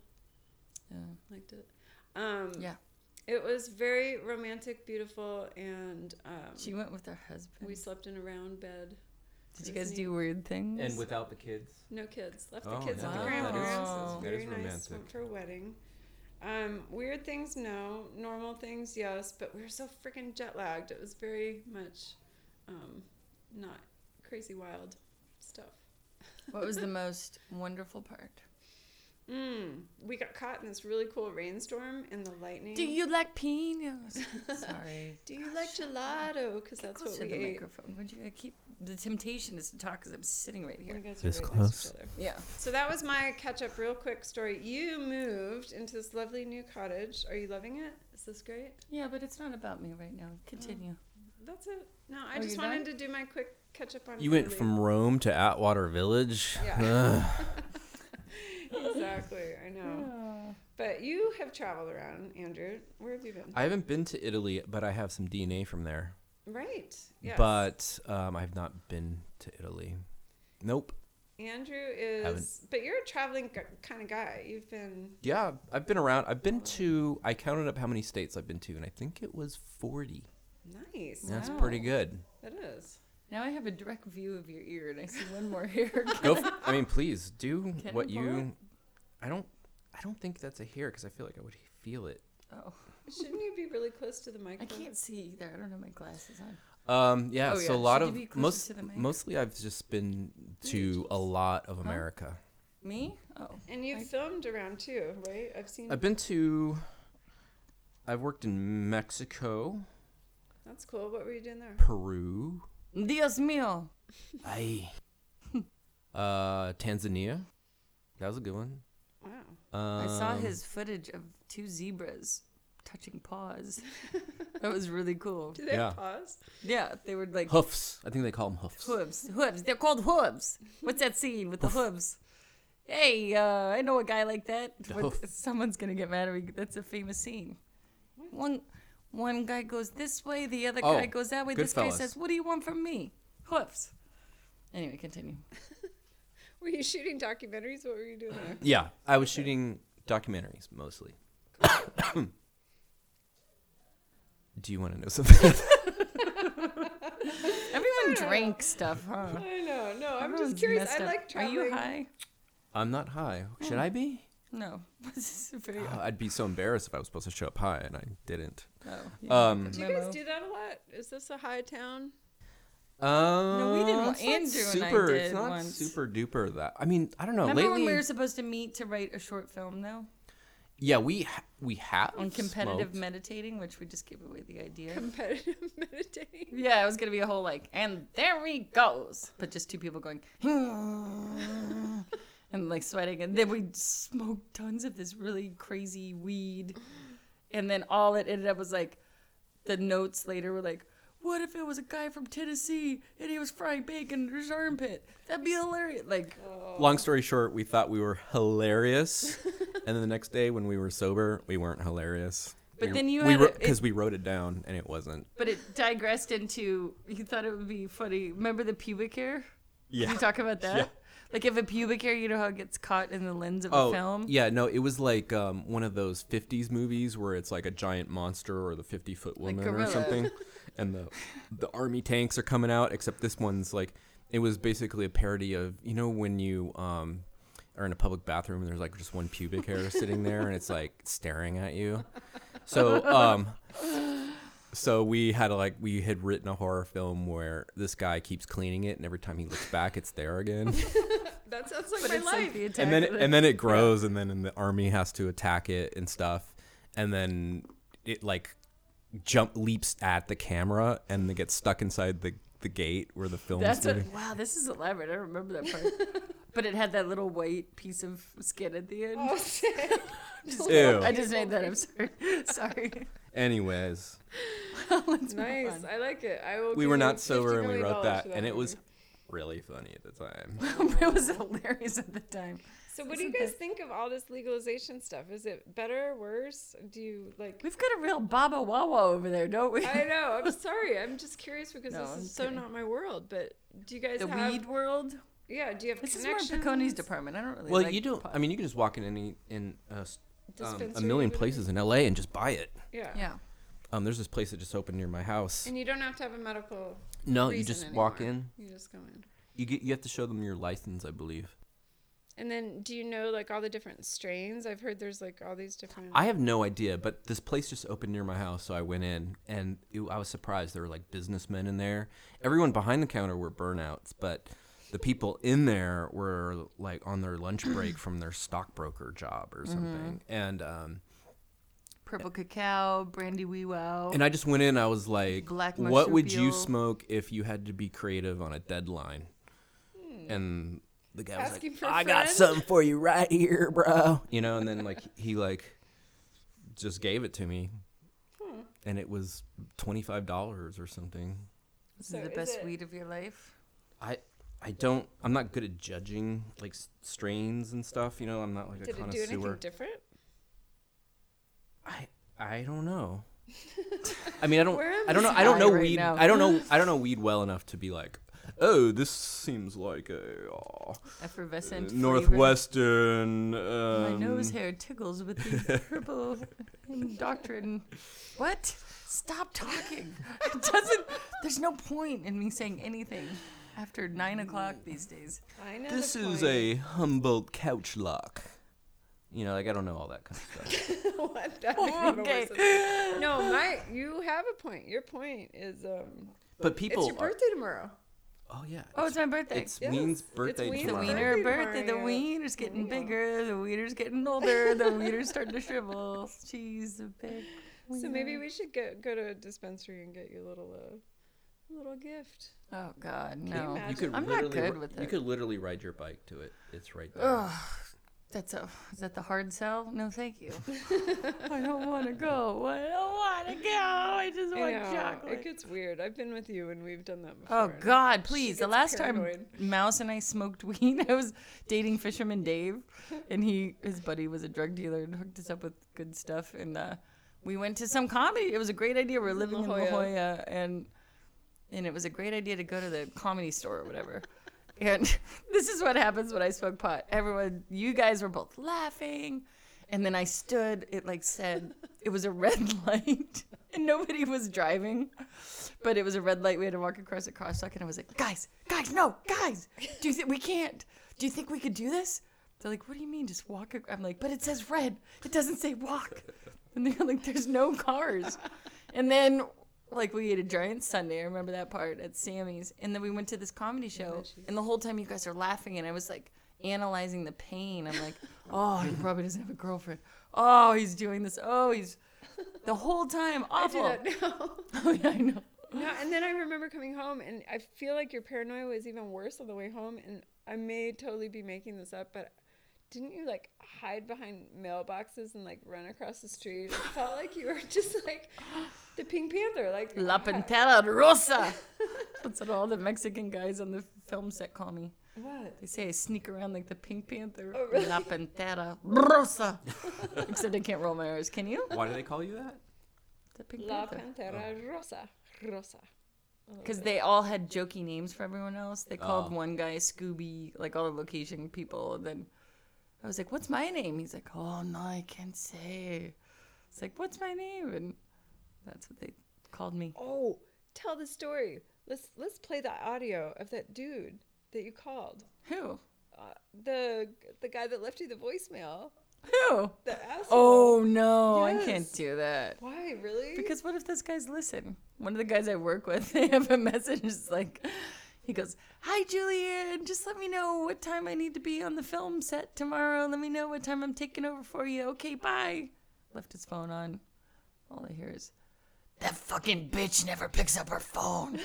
Yeah. Liked it. Um, yeah. It was very romantic, beautiful, and... Um, she went with her husband. We slept in a round bed. Did you guys do weird things? And without the kids? No kids. Left the oh, kids with yeah. the grandparents. Oh, that is, that is nice. Romantic. Went for a wedding. Um, weird things, no. Normal things, yes. But we were so freaking jet lagged. It was very much um, not crazy wild stuff. What was the most wonderful part? Mm, we got caught in this really cool rainstorm and the lightning. Do you like pinos? Sorry. Do you Gosh. like gelato? Because that's what we ate. Get closer to the microphone. Would you keep... The temptation is to talk because I'm sitting right here. This right close. Yeah. So that was my catch-up real quick story. You moved into this lovely new cottage. Are you loving it? Is this great? Yeah, but it's not about me right now. Continue. Oh, that's it. No, I Are just wanted done? to do my quick catch-up on You went later. from Rome to Atwater Village. Yeah. Exactly. I know. Yeah. But you have traveled around, Andrew. Where have you been? I haven't been to Italy, but I have some D N A from there. Right. Yes. But um, I've not been to Italy. Nope. Andrew is, Haven't. but you're a traveling g- kind of guy. You've been. Yeah, I've been around. I've been to, I counted up how many states I've been to, and I think it was forty. Nice. That's wow. pretty good. That is. Now I have a direct view of your ear, and I see one more hair. Go. For, I mean, please do Can what you. I don't. I don't think that's a hair because I feel like I would feel it. Oh. Shouldn't you be really close to the microphone? I can't see either. I don't have my glasses on. Um, yeah, oh, yeah, so a lot Should of most mostly I've just been to a lot of America. Huh? Me? Oh. And you've I, filmed around too, right? I've seen I've been to I've worked in Mexico. That's cool. What were you doing there? Peru. Dios mío. Ay. uh Tanzania. That was a good one. Wow. Um, I saw his footage of two zebras touching paws. That was really cool. Do they yeah. have paws? Yeah, they were like hoofs. I think they call them hoofs. Hooves, hooves. They're called hooves. What's that scene with the hooves? Hey, uh, I know a guy like that. What, someone's gonna get mad at me. That's a famous scene. One, one guy goes this way, the other oh, guy goes that way. This fellas. guy says, "What do you want from me?" Hoofs. Anyway, continue. Were you shooting documentaries? What were you doing there? Yeah, I was shooting documentaries mostly. Cool. Do you want to know something? Everyone drank stuff, huh? I know. No, I'm Everyone's just curious. I like traveling. Are you high? I'm not high. Should mm. I be? No. Pretty oh, I'd be so embarrassed if I was supposed to show up high and I didn't. Oh. Yeah. Um, do you guys do that a lot? Is this a high town? Um, no, we didn't. Well, Andrew super, and I did It's not once. super duper that. I mean, I don't know. Remember lately, when we were supposed to meet to write a short film, though? Yeah, we ha- we have on competitive smoked. meditating, which we just gave away the idea. Competitive meditating. Yeah, it was gonna be a whole like, and there he goes, but just two people going and like sweating, and then we smoked tons of this really crazy weed, and then all it ended up was like, the notes later were like, what if it was a guy from Tennessee and he was frying bacon in his armpit? That'd be hilarious. Like, oh. Long story short, we thought we were hilarious. And then the next day when we were sober, we weren't hilarious. But we, then you had... Because we, we wrote it down and it wasn't. But it digressed into... You thought it would be funny. Remember the pubic hair? Yeah. Did you talk about that? Yeah. Like if a pubic hair, you know how it gets caught in the lens of oh, a film? Yeah, no, it was like um, one of those fifties movies where it's like a giant monster or the fifty-foot woman like or something. And the the army tanks are coming out, except this one's like, it was basically a parody of, you know, when you um, are in a public bathroom and there's like just one pubic hair sitting there and it's like staring at you. So um, so we had a, like, we had written a horror film where this guy keeps cleaning it and every time he looks back, it's there again. That sounds like but my it's life. Like the attack and then it, and then it grows and then the army has to attack it and stuff. And then it like... jump leaps at the camera and they get stuck inside the the gate where the film is. Wow, this is elaborate. I remember that part. But it had that little white piece of skin at the end. Oh, shit. just, Ew. I just made that up. Sorry. Sorry. Anyways. Nice. I like it. I will. We were not sober and we wrote that, that and it was really funny at the time. It was hilarious at the time. So what Isn't do you guys that... think of all this legalization stuff? Is it better, worse? Do you like... We've got a real Baba Wawa over there, don't we? I know. I'm sorry. I'm just curious because no, this I'm is kidding. so not my world. But do you guys the have... The weed world? Yeah. Do you have this connections? This is more Picconi's department. I don't really well, like... Well, you don't... Pot. I mean, you can just walk in any in uh, um, a million places in L A and just buy it. Yeah. Yeah. Um, there's this place that just opened near my house. And you don't have to have a medical No, you just anymore. walk in. You just go in. You get, you have to show them your license, I believe. And then do you know like all the different strains? I've heard there's like all these different... I have no idea, but this place just opened near my house, so I went in, and it, I was surprised. There were like businessmen in there. Everyone behind the counter were burnouts, but the people in there were like on their lunch break from their stockbroker job or something. Mm-hmm. And um, Purple cacao, brandy wee wow. And I just went in, I was like, Black what would peel. you smoke if you had to be creative on a deadline? Hmm. And... The guy was Asking like, I friend? got something for you right here, bro. You know, and then like he like just gave it to me, hmm. and it was twenty five dollars or something. This so is the best it... weed of your life. I I don't. I'm not good at judging like strains and stuff. You know, I'm not like Did a connoisseur. Did it do anything different? I I don't know. I mean, I don't. I don't know. I don't know right weed. Now. I don't know. I don't know weed well enough to be like. Oh, this seems like a oh, effervescent uh, Northwestern. Um... My nose hair tickles with the purple doctrine. What? Stop talking. It doesn't. There's no point in me saying anything after nine o'clock these days. I know. This is a Humboldt couch lock. You know, like I don't know all that kind of stuff. What? That oh, okay. No, my. You have a point. Your point is. Um, but people. It's your birthday are... tomorrow. Oh, yeah. Oh, it's, it's my birthday. It's yes. Ween's birthday it's tomorrow. The wiener birthday. The wiener's getting yeah. bigger. The wiener's getting older. The wiener's starting to shrivel. Jeez, a big wiener. So maybe we should go, go to a dispensary and get you a little, uh, little gift. Oh, God, no. You you could I'm not good with it. You could literally ride your bike to it. It's right there. Ugh. That's a, is that the hard sell? No, thank you. I don't want to go. I don't want to go. I just want I know, chocolate. It gets weird. I've been with you and we've done that before. Oh, God, please. The last paranoid. time Mouse and I smoked weed, I was dating Fisherman Dave, and he his buddy was a drug dealer and hooked us up with good stuff. And uh, we went to some comedy. It was a great idea. We were living in La Jolla, in La Jolla and, and it was a great idea to go to the Comedy Store or whatever. And this is what happens when I smoke pot. Everyone, you guys were both laughing. And then I stood, it like said, it was a red light. And nobody was driving. But it was a red light. We had to walk across a crosswalk. And I was like, guys, guys, no, guys. Do you think we can't? Do you think we could do this? They're like, what do you mean, just walk? Ac-? I'm like, but it says red. It doesn't say walk. And they're like, there's no cars. And then, like, we ate a giant sundae. I remember that part at Sammy's. And then we went to this comedy show. Yeah, and the whole time you guys are laughing. And I was, like, analyzing the pain. I'm like, oh, he probably doesn't have a girlfriend. Oh, he's doing this. Oh, he's the whole time awful. I do that now. Oh, yeah, I know. No, and then I remember coming home. And I feel like your paranoia was even worse on the way home. And I may totally be making this up, but didn't you, like, hide behind mailboxes and, like, run across the street? It felt like you were just, like, the Pink Panther. Like, La Pantera Rosa. That's what all the Mexican guys on the film set call me. What? They say I sneak around like the Pink Panther. Oh, really? La Pantera Rosa. Except I can't roll my R's. Can you? Why do they call you that? The Pink La Panther. Pantera oh. Rosa. Rosa. Because they all had jokey names for everyone else. They called oh. one guy Scooby, like all the location people, and then I was like, what's my name? He's like, oh, no, I can't say. It's like, what's my name? And that's what they called me. Oh, tell the story. Let's let's play the audio of that dude that you called. Who? Uh, the the guy that left you the voicemail. Who? The asshole. Oh, no, yes. I can't do that. Why, really? Because what if those guys listen? One of the guys I work with, they have a message that's like... He goes, hi, Julian. Just let me know what time I need to be on the film set tomorrow. Let me know what time I'm taking over for you. Okay, bye. Left his phone on. All I hear is, that fucking bitch never picks up her phone.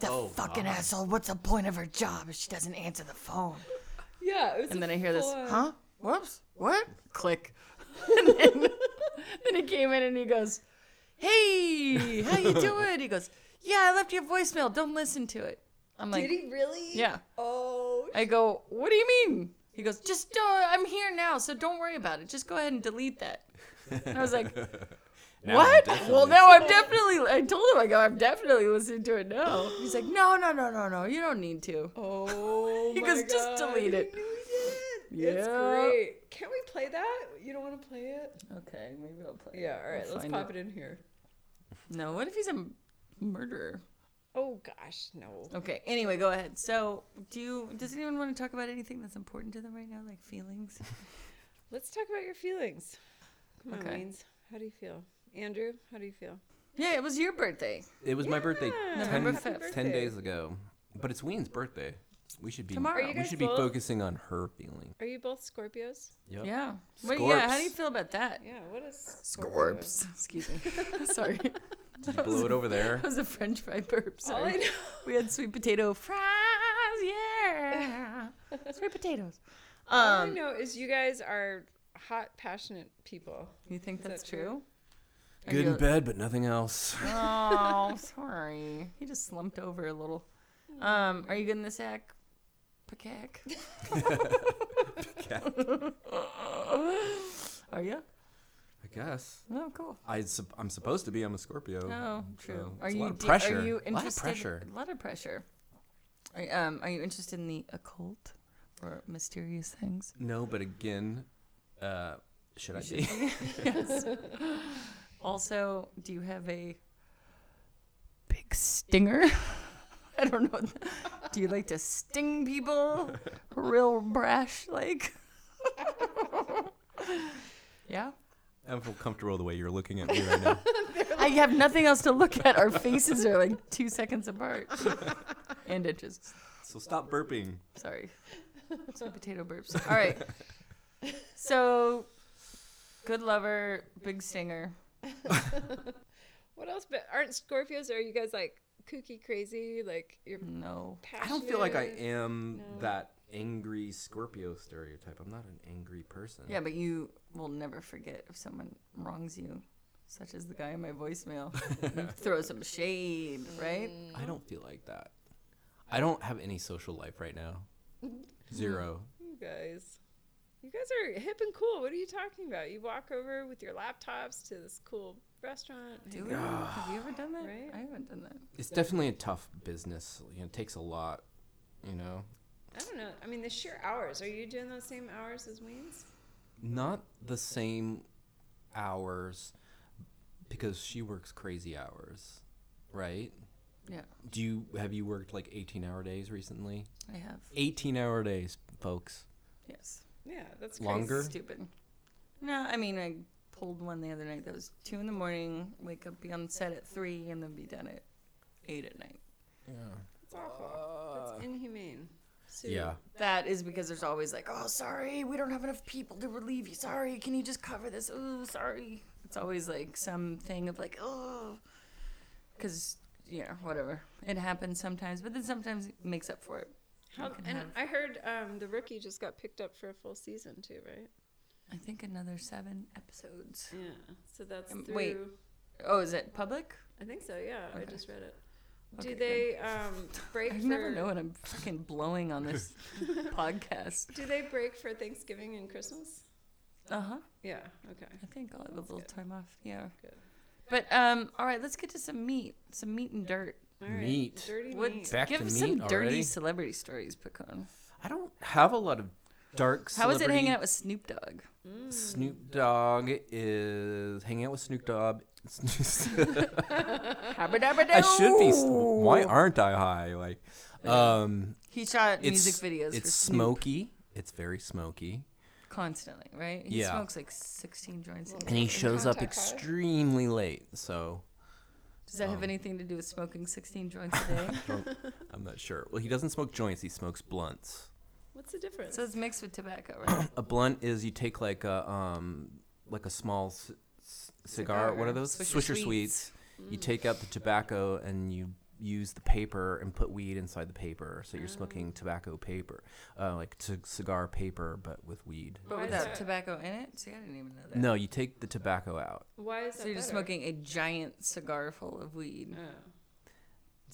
That oh, fucking wow. asshole. What's the point of her job if she doesn't answer the phone? Yeah. It was and then I hear this, on. huh? Whoops. What? Click. And then, then he came in and he goes, hey, how you doing? He goes, yeah, I left you a voicemail. Don't listen to it. I'm like, did he really? Yeah. Oh. I go, what do you mean? He goes, just don't. I'm here now, so don't worry about it. Just go ahead and delete that. And I was like, what? Well, now I'm definitely. I told him, I go, I'm definitely listening to it now. He's like, no, no, no, no, no. You don't need to. Oh. He my goes, God. Just delete it. Yeah. It's great. Can we play that? You don't want to play it? Okay, maybe I'll play. Yeah. It. All right. We'll let's pop it. it in here. No. What if he's a murderer? Oh, gosh, no. Okay, anyway, go ahead. So, do you, does anyone want to talk about anything that's important to them right now, like feelings? Let's talk about your feelings. Come okay. on, Weens. How do you feel? Andrew, how do you feel? Yeah, it was your birthday. It was yeah. my birthday. November fifth. Ten days ago. But it's Ween's birthday. We should be Tomorrow. We should both? be focusing on her feelings. Are you both Scorpios? Yep. Yeah. What, yeah, how do you feel about that? Yeah, what is Scorpio? Scorps. Excuse me. Sorry. Did you blow was, it over there? That was a French fry burp. Sorry. All I know. We had sweet potato fries. Yeah. Sweet potatoes. Um, All I know is you guys are hot, passionate people. You think is that's that true? true? Good in bed, but nothing else. Oh, sorry. He just slumped over a little. Um, Are you good in the sack? Pacac. Pacac. Are you? I guess. Oh, cool. I su- I'm supposed to be. I'm a Scorpio. Oh, true. So are, you a lot of de- pressure. are you interested? A lot of pressure. A lot of pressure. Are, um, are you interested in the occult or mysterious things? No, but again, uh, should I be? Yes. Also, do you have a big stinger? I don't know. Do you like to sting people? Real brash, like. Yeah. I feel comfortable the way you're looking at me right now. I have nothing else to look at. Our faces are like two seconds apart. And inches. So stop burping. Sorry. Sweet potato burps. All right. So, good lover, big stinger. What else? But aren't Scorpios, are you guys like kooky crazy? Like you're No. passionate? I don't feel like I am no. that angry Scorpio stereotype. I'm not an angry person. Yeah, but you will never forget if someone wrongs you, such as the guy in my voicemail. Throw some shade, right? I don't feel like that. I don't have any social life right now. Zero. You guys. You guys are hip and cool. What are you talking about? You walk over with your laptops to this cool restaurant. Do it. Have you ever done that? Right? I haven't done that. It's definitely a tough business. You know, it takes a lot, you know. I don't know. I mean, the sheer hours. Are you doing those same hours as Wayne's? Not the same hours because she works crazy hours, right? Yeah. Do you have you worked like eighteen-hour days recently? I have. eighteen-hour days, folks. Yes. Yeah, that's crazy. Longer? Stupid. No, I mean, I pulled one the other night that was two in the morning, wake up, be on set at three, and then be done at eight at night. Yeah. It's awful. That's uh, inhumane. So yeah. That is because there's always like, oh, sorry, we don't have enough people to relieve you. Sorry, can you just cover this? Oh, sorry. It's always like some thing of like, oh, because, you know, whatever. It happens sometimes, but then sometimes it makes up for it. How, and have. I heard um, The Rookie just got picked up for a full season too, right? I think another seven episodes. Yeah, so that's um, through... Wait, oh, is it public? I think so, yeah. Okay. I just read it. Okay, do they um, break I for... I never know what I'm fucking blowing on this podcast. Do they break for Thanksgiving and Christmas? Uh-huh. Yeah, okay. I think I'll have a little good. time off, yeah. Good. But, um, all right, let's get to some meat. Some meat and dirt. Right. Meat. Dirty what, meat. Back give to some meat dirty already? Celebrity stories, Pecan. I don't have a lot of dark celebrity. How is it hanging out with Snoop Dogg? Mm. Snoop Dogg is hanging out with Snoop Dogg. I should be. Why aren't I high? Like, um, he shot music videos. It's for smoky. It's very smoky. Constantly, right? He yeah. smokes like sixteen joints. And he shows up extremely late, so... Does that um, have anything to do with smoking sixteen joints a day? I'm not sure. Well, he doesn't smoke joints. He smokes blunts. What's the difference? So it's mixed with tobacco, right? A blunt is you take like a um like a small c- c- cigar. cigar. What are those? Swisher, Swisher Sweets. sweets. Mm. You take out the tobacco and you use the paper and put weed inside the paper. So you're um. smoking tobacco paper, uh, like c- cigar paper, but with weed. But without that? Tobacco in it? See, I didn't even know that. No, you take the tobacco out. Why is that? So you're better? Just smoking a giant cigar full of weed. Oh.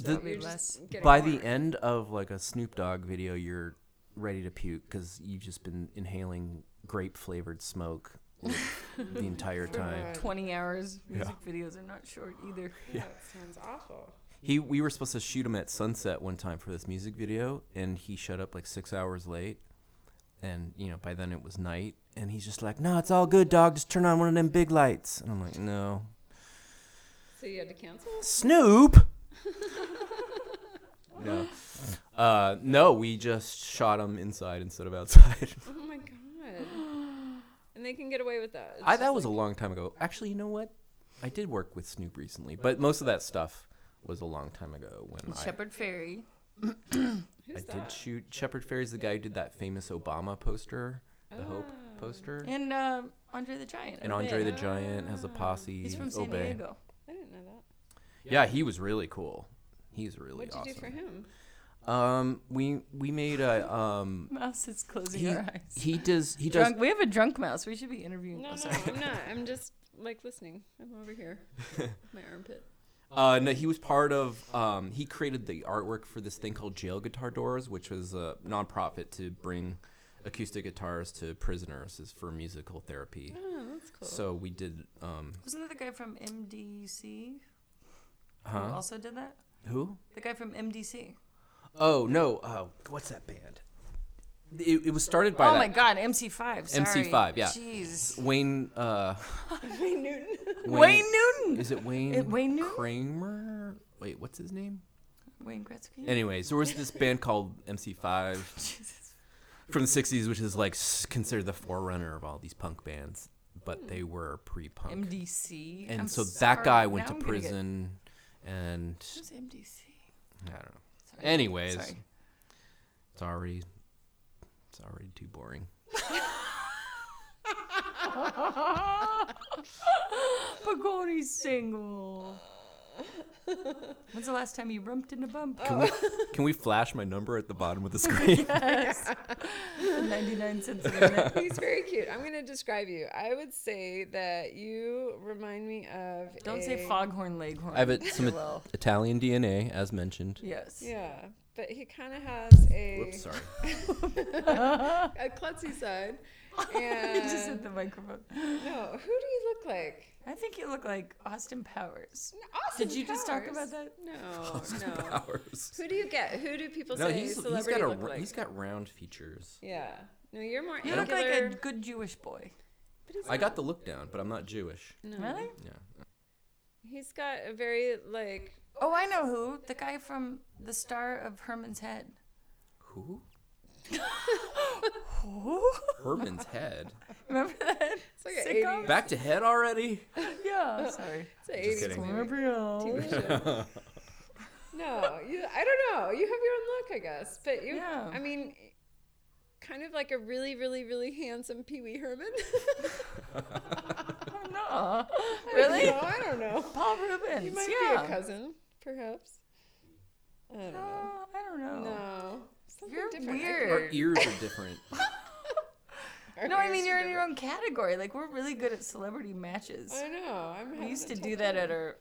So the, you're less by more. The end of like a Snoop Dogg video, you're ready to puke because you've just been inhaling grape-flavored smoke like, the entire time. twenty hours. Music yeah. videos are not short either. Yeah, yeah. That sounds awful. He, we were supposed to shoot him at sunset one time for this music video, and he showed up like six hours late. And, you know, by then it was night. And he's just like, no, it's all good, dog. Just turn on one of them big lights. And I'm like, no. So you had to cancel? Snoop! No. Uh, no, we just shot him inside instead of outside. Oh, my God. And they can get away with that. I, that was like... a long time ago. Actually, you know what? I did work with Snoop recently, but most of that stuff was a long time ago when Shepard I... Shepard Fairey. Who's I that? did shoot... Shepard Fairey's the guy who did that famous Obama poster, the oh. Hope poster. And uh, Andre the Giant. And Andre the Giant has a posse. He's from San Obey. Diego. I didn't know that. Yeah, he was really cool. He's really What'd awesome. What'd you do for him? Um, we we made a um. Mouse is closing he, our eyes. He does. He drunk, does. We have a drunk mouse. We should be interviewing. No, no, I'm not. I'm just like listening. I'm over here. My armpit. Uh, no, he was part of, um, he created the artwork for this thing called Jail Guitar Doors, which was a nonprofit to bring acoustic guitars to prisoners is for musical therapy. Oh, that's cool. So we did, um... Wasn't that the guy from M D C huh? who also did that? Who? The guy from M D C. Oh, no. Oh, what's that band? It, it was started by... Oh, that. My God. M C five. Sorry. M C five, yeah. Jeez. Wayne... Uh, Wayne Newton. Wayne, Wayne Newton. Is it Wayne... It, Wayne Newton? Kramer? Wait, what's his name? Wayne Gretzky? Anyways, there was this band called M C five Jesus. From the sixties, which is like considered the forerunner of all these punk bands, but they were pre-punk. M D C? And I'm so sorry. That guy went now to I'm prison get... and... Who's M D C? I don't know. Sorry. Anyways. Sorry. It's already... It's already too boring. Picconi's single. When's the last time you rumped in a bump? Can, oh. we, can we flash my number at the bottom of the screen? Yes. ninety-nine cents a minute. He's very cute. I'm going to describe you. I would say that you remind me of Don't a... say foghorn leghorn. I have a, some a, Italian D N A, as mentioned. Yes. Yeah. But he kind of has a... Whoops, sorry. a klutzy side. And... I just hit the microphone. No, who do you look like? I think you look like Austin Powers. No, Austin Did you Powers? Just talk about that? No, Austin no. Powers. Who do you get? Who do people no, say he's, celebrity he's got a, look like? He's got round features. Yeah. No, you're more You angular. Look like a good Jewish boy. But he's I not. Got the look down, but I'm not Jewish. No. Really? Yeah. He's got a very, like... Oh, I know who. The guy from the star of Herman's Head. Who? Who? Herman's Head. Remember that? It's like an eighties. Back to Head already? Yeah, I'm sorry. It's an eighties T V show. No, you, I don't know. You have your own look, I guess. But you, yeah. I mean, kind of like a really, really, really handsome Pee-wee Herman. No. Really? I don't know. Paul Rubens. You might yeah. be a cousin, perhaps. I don't no, know. I don't know. No. Something you're different. Weird. Our ears are different. No, I mean, you're in your own category. Like, we're really good at celebrity matches. I know. I'm we used to do that at our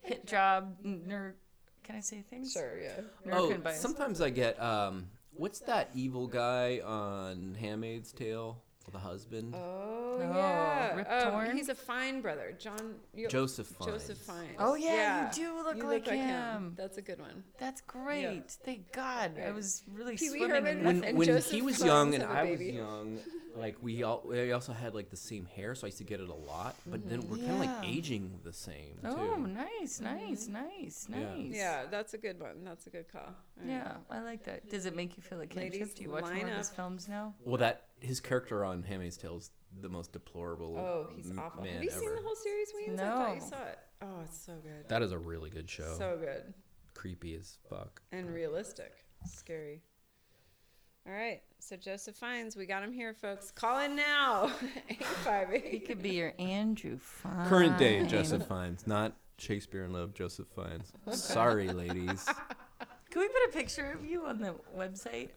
hit job. Ner- Can I say things? Sure, yeah. Nerf oh, sometimes I get, um, what's that evil guy on Handmaid's Tale? The husband. Oh, oh yeah. Rip oh, Torn. He's a Fine brother. John. You, Joseph Fiennes. Joseph Fiennes. Oh, yeah, yeah. You do look, you like, look like him. him. That's a good one. That's great. Yeah. Thank God. Right. I was really Pee-wee swimming Herman in When, and when he was Fiennes young and I was young, like we, all, we also had like the same hair, so I used to get it a lot. But mm-hmm. then we're yeah. kind of like aging the same, too. Oh, nice, nice, nice, yeah. nice. Yeah, that's a good one. That's a good call. Right. Yeah, I like that. Does it make you feel like kinship? Do you watch more of his films now? Well, that... His character on Handmaid's Tale is the most deplorable. Oh, he's m- awful. Man Have you ever. seen the whole series, Wayne? No. I thought you saw it. Oh, it's so good. That is a really good show. So good. Creepy as fuck. And realistic. Scary. All right. So Joseph Fiennes, we got him here, folks. Call in now. eight five eight He could be your Andrew Fiennes. Current day Joseph Fiennes, not Shakespeare in Love Joseph Fiennes. Sorry, ladies. Can we put a picture of you on the website?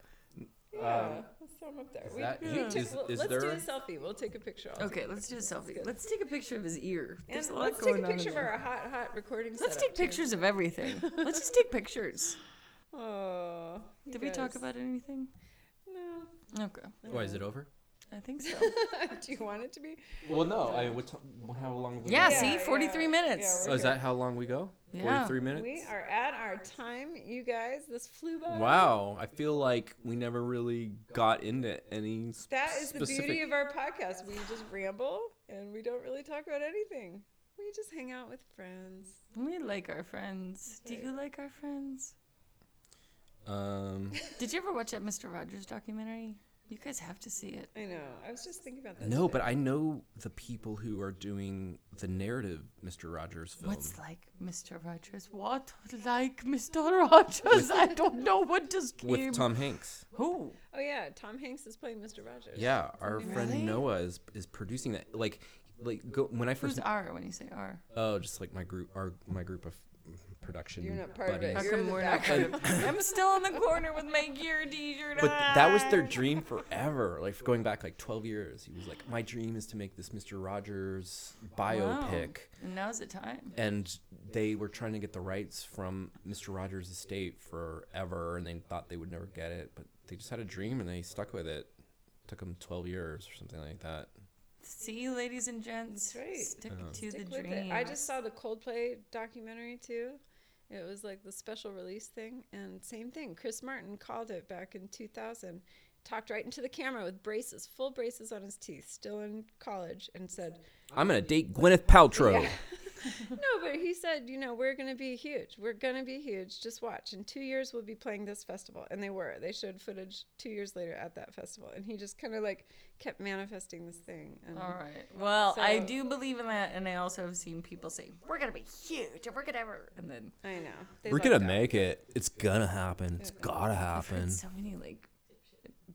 Yeah, um, let's throw him up there. We, that, yeah. take, is, is let's there... do a selfie. We'll take a picture. I'll okay, take a let's picture. do a selfie. Let's take a picture of his ear. There's and a lot let's going take a picture of our hot, hot recording Let's take pictures too. of everything. Let's just take pictures. Oh, Did guys. we talk about anything? No. Okay. Why, is it over? I think so. Do you want it to be? Well, no. I what t- how long? We yeah, see, forty-three yeah. minutes. Yeah, oh, is that how long we go? Yeah. forty-three minutes. We are at our time, you guys. This flew by. Wow, I feel like we never really got into any. Sp- that is specific... the beauty of our podcast. We just ramble and we don't really talk about anything. We just hang out with friends. We like our friends. Do you like our friends? Um. Did you ever watch that Mister Rogers documentary? You guys have to see it. I know. I was just thinking about that. No, today. But I know the people who are doing the narrative Mister Rogers film. What's like Mister Rogers? What like Mister Rogers? With, I don't know what just came. With Tom Hanks. Who? Oh, yeah. Tom Hanks is playing Mister Rogers. Yeah. Our really? friend Noah is is producing that. Like, like go, when I first... Who's R when you say R? Oh, just like my group, our, my group of... production. You're not part buddies. of it. You're You're not part of it. I'm still in the corner with my gear t-shirt But on. That was their dream forever. Like going back like twelve years, he was like, my dream is to make this Mister Rogers biopic. Wow. And now's the time. And they were trying to get the rights from Mister Rogers' estate forever, and they thought they would never get it, but they just had a dream and they stuck with it. It took them twelve years or something like that. See, ladies and gents, right. stick oh. to stick the dream. I just saw the Coldplay documentary too. It was like the special release thing, and same thing. Chris Martin called it back in two thousand, talked right into the camera with braces, full braces on his teeth, still in college, and said, I'm going to date Gwyneth Paltrow. Yeah. No, but he said, you know, we're going to be huge. We're going to be huge. Just watch. In two years, we'll be playing this festival. And they were. They showed footage two years later at that festival. And he just kind of like kept manifesting this thing. And all right. Well, so, I do believe in that. And I also have seen people say, we're going to be huge. And we're going to ever. And then. I know. We're going to make it. It's going to happen. It's got to happen. I've heard so many like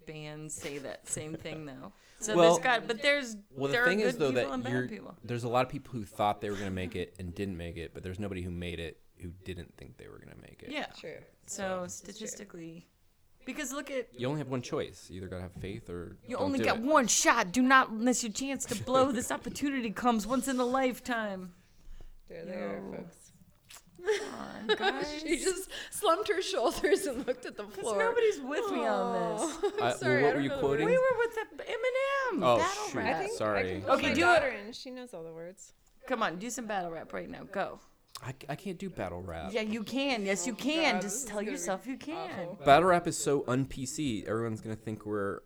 bands say that same thing though. So well, there's got, but there's well the there thing are good is though that you're, there's a lot of people who thought they were going to make it and didn't make it, but there's nobody who made it who didn't think they were going to make it. Yeah. True. So, so statistically... Because look at... You only have one choice. You either got to have faith or You don't only do got it. one shot. Do not miss your chance to blow. This opportunity comes once in a lifetime. There they are, folks. Come on, guys. She just slumped her shoulders and looked at the floor. Nobody's with Aww. me on this. I'm uh, sorry, well, what were you quoting? We were with the Eminem. Oh, battle shoot. Rap. I think, sorry. I can okay, do daughter it. And she knows all the words. Come on, do some battle rap right now. Go. I, I can't do battle rap. Yeah, you can. Yes, you can. God, just tell yourself you can. Awful. Battle rap is so un-P C. Everyone's gonna think we're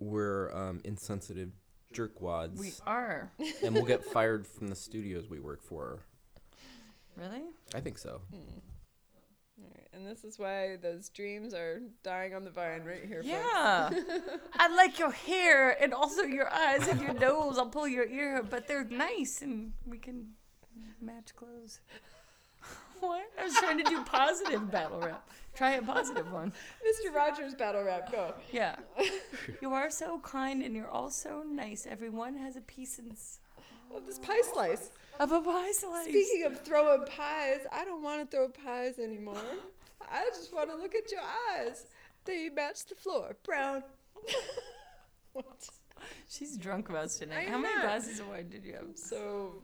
we're um, insensitive jerkwads. We are. And we'll get fired from the studios we work for. Really? I think so. Mm. All right. And this is why those dreams are dying on the vine right here. Yeah. I like your hair and also your eyes and your nose. I'll pull your ear, but they're nice and we can match clothes. What? I was trying to do positive battle rap. Try a positive one. Mister Rogers battle rap, go. Yeah. You are so kind and you're all so nice. Everyone has a piece in of this pie slice. Of a pie slice. Speaking of throwing pies, I don't want to throw pies anymore. I just want to look at your eyes. They match the floor. Brown. What? She's drunk most tonight. How many glasses of wine did you have? So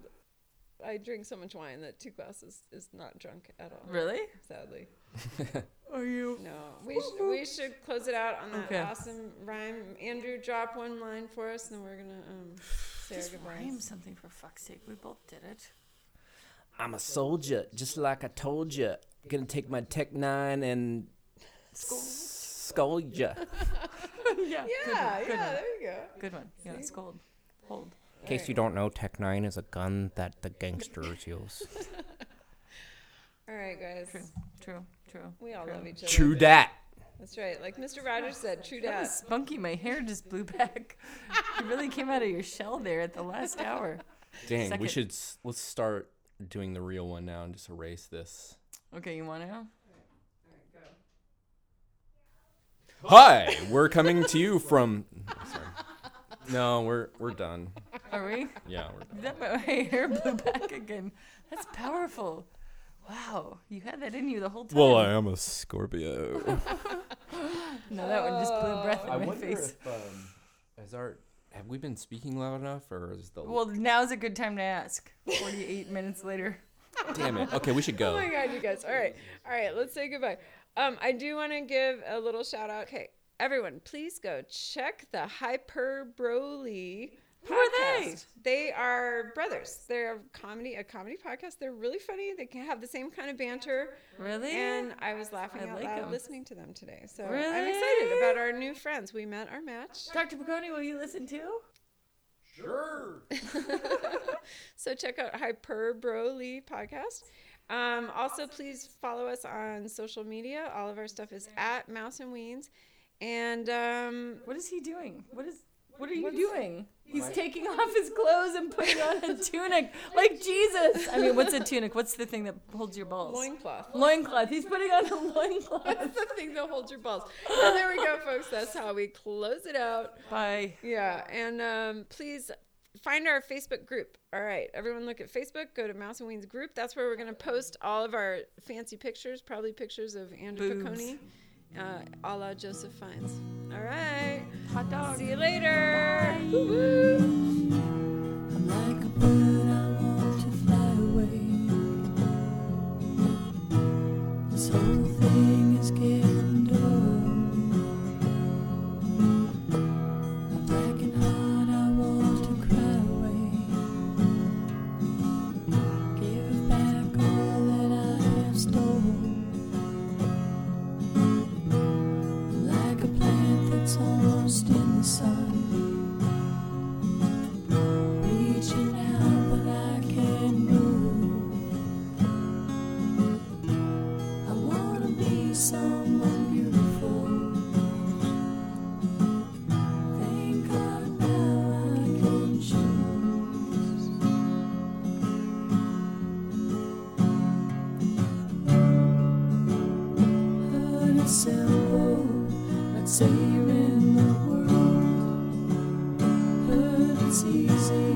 I drink so much wine that two glasses is not drunk at all. Really? Sadly. Are you? No. We, sh- we should close it out on that okay. awesome rhyme. Andrew, drop one line for us, and then we're going to um, say just our goodbyes. Rhyme something, for fuck's sake. We both did it. I'm a soldier, just like I told you. I'm going to take my Tech nine and scold you. Yeah, yeah, good yeah good there you go. Good one. Yeah, scold. Hold. In case right. you don't know, Tech nine is a gun that the gangsters use. All right, guys. True, true, true. We all true. love each other. True that. That's right. Like Mister Rogers said, true that. That was spunky. My hair just blew back. You really came out of your shell there at the last hour. Dang, Second. we should, s- let's start doing the real one now and just erase this. Okay, you want to? All right, go. Hi, we're coming to you from... Sorry. No, we're we're done. Are we? Yeah, we're done. My hair blew back again. That's powerful. Wow, you had that in you the whole time. Well, I am a Scorpio. No, that one just blew breath in I my face. If, um, is our, have we been speaking loud enough, or is the? Well, now's a good time to ask. Forty-eight minutes later. Damn it. Okay, we should go. Oh my God, you guys. All right, all right. Let's say goodbye. Um, I do want to give a little shout out. Okay. Everyone, please go check the Hyper Bro Lee Podcast. Who are they? They are brothers. They're a comedy, a comedy podcast. They're really funny. They can have the same kind of banter. Really? And I was laughing I out like loud them. listening to them today. So really? I'm excited about our new friends. We met our match. Doctor Picconi, will you listen too? Sure. So check out Hyper Bro Lee Podcast. Um, also, please follow us on social media. All of our stuff is at Mouse and Weens. And um, what is he doing? What is what are you doing? He's what? taking off his clothes and putting on a tunic, like Jesus. I mean, what's a tunic? What's the thing that holds your balls? Loincloth. Loincloth. He's putting on a loincloth. That's the thing that holds your balls. And there we go, folks. That's how we close it out. Bye. Yeah, and um, please find our Facebook group. All right, everyone, look at Facebook. Go to Mouse and Weens group. That's where we're gonna post all of our fancy pictures, probably pictures of Andrew Picconi. Uh, a la Joseph Fiennes. All right. Hot dog. See you later. Bye. Woo-woo. I'm like a bird, I want to fly away. This whole thing is getting dull. I'm black and hot, I want to cry away. Give back all that I have stolen. It's almost in the sun, reaching out but I can't move. I want to be someone beautiful. Thank God now I can choose. Heard it simple, I'd say. It's easy.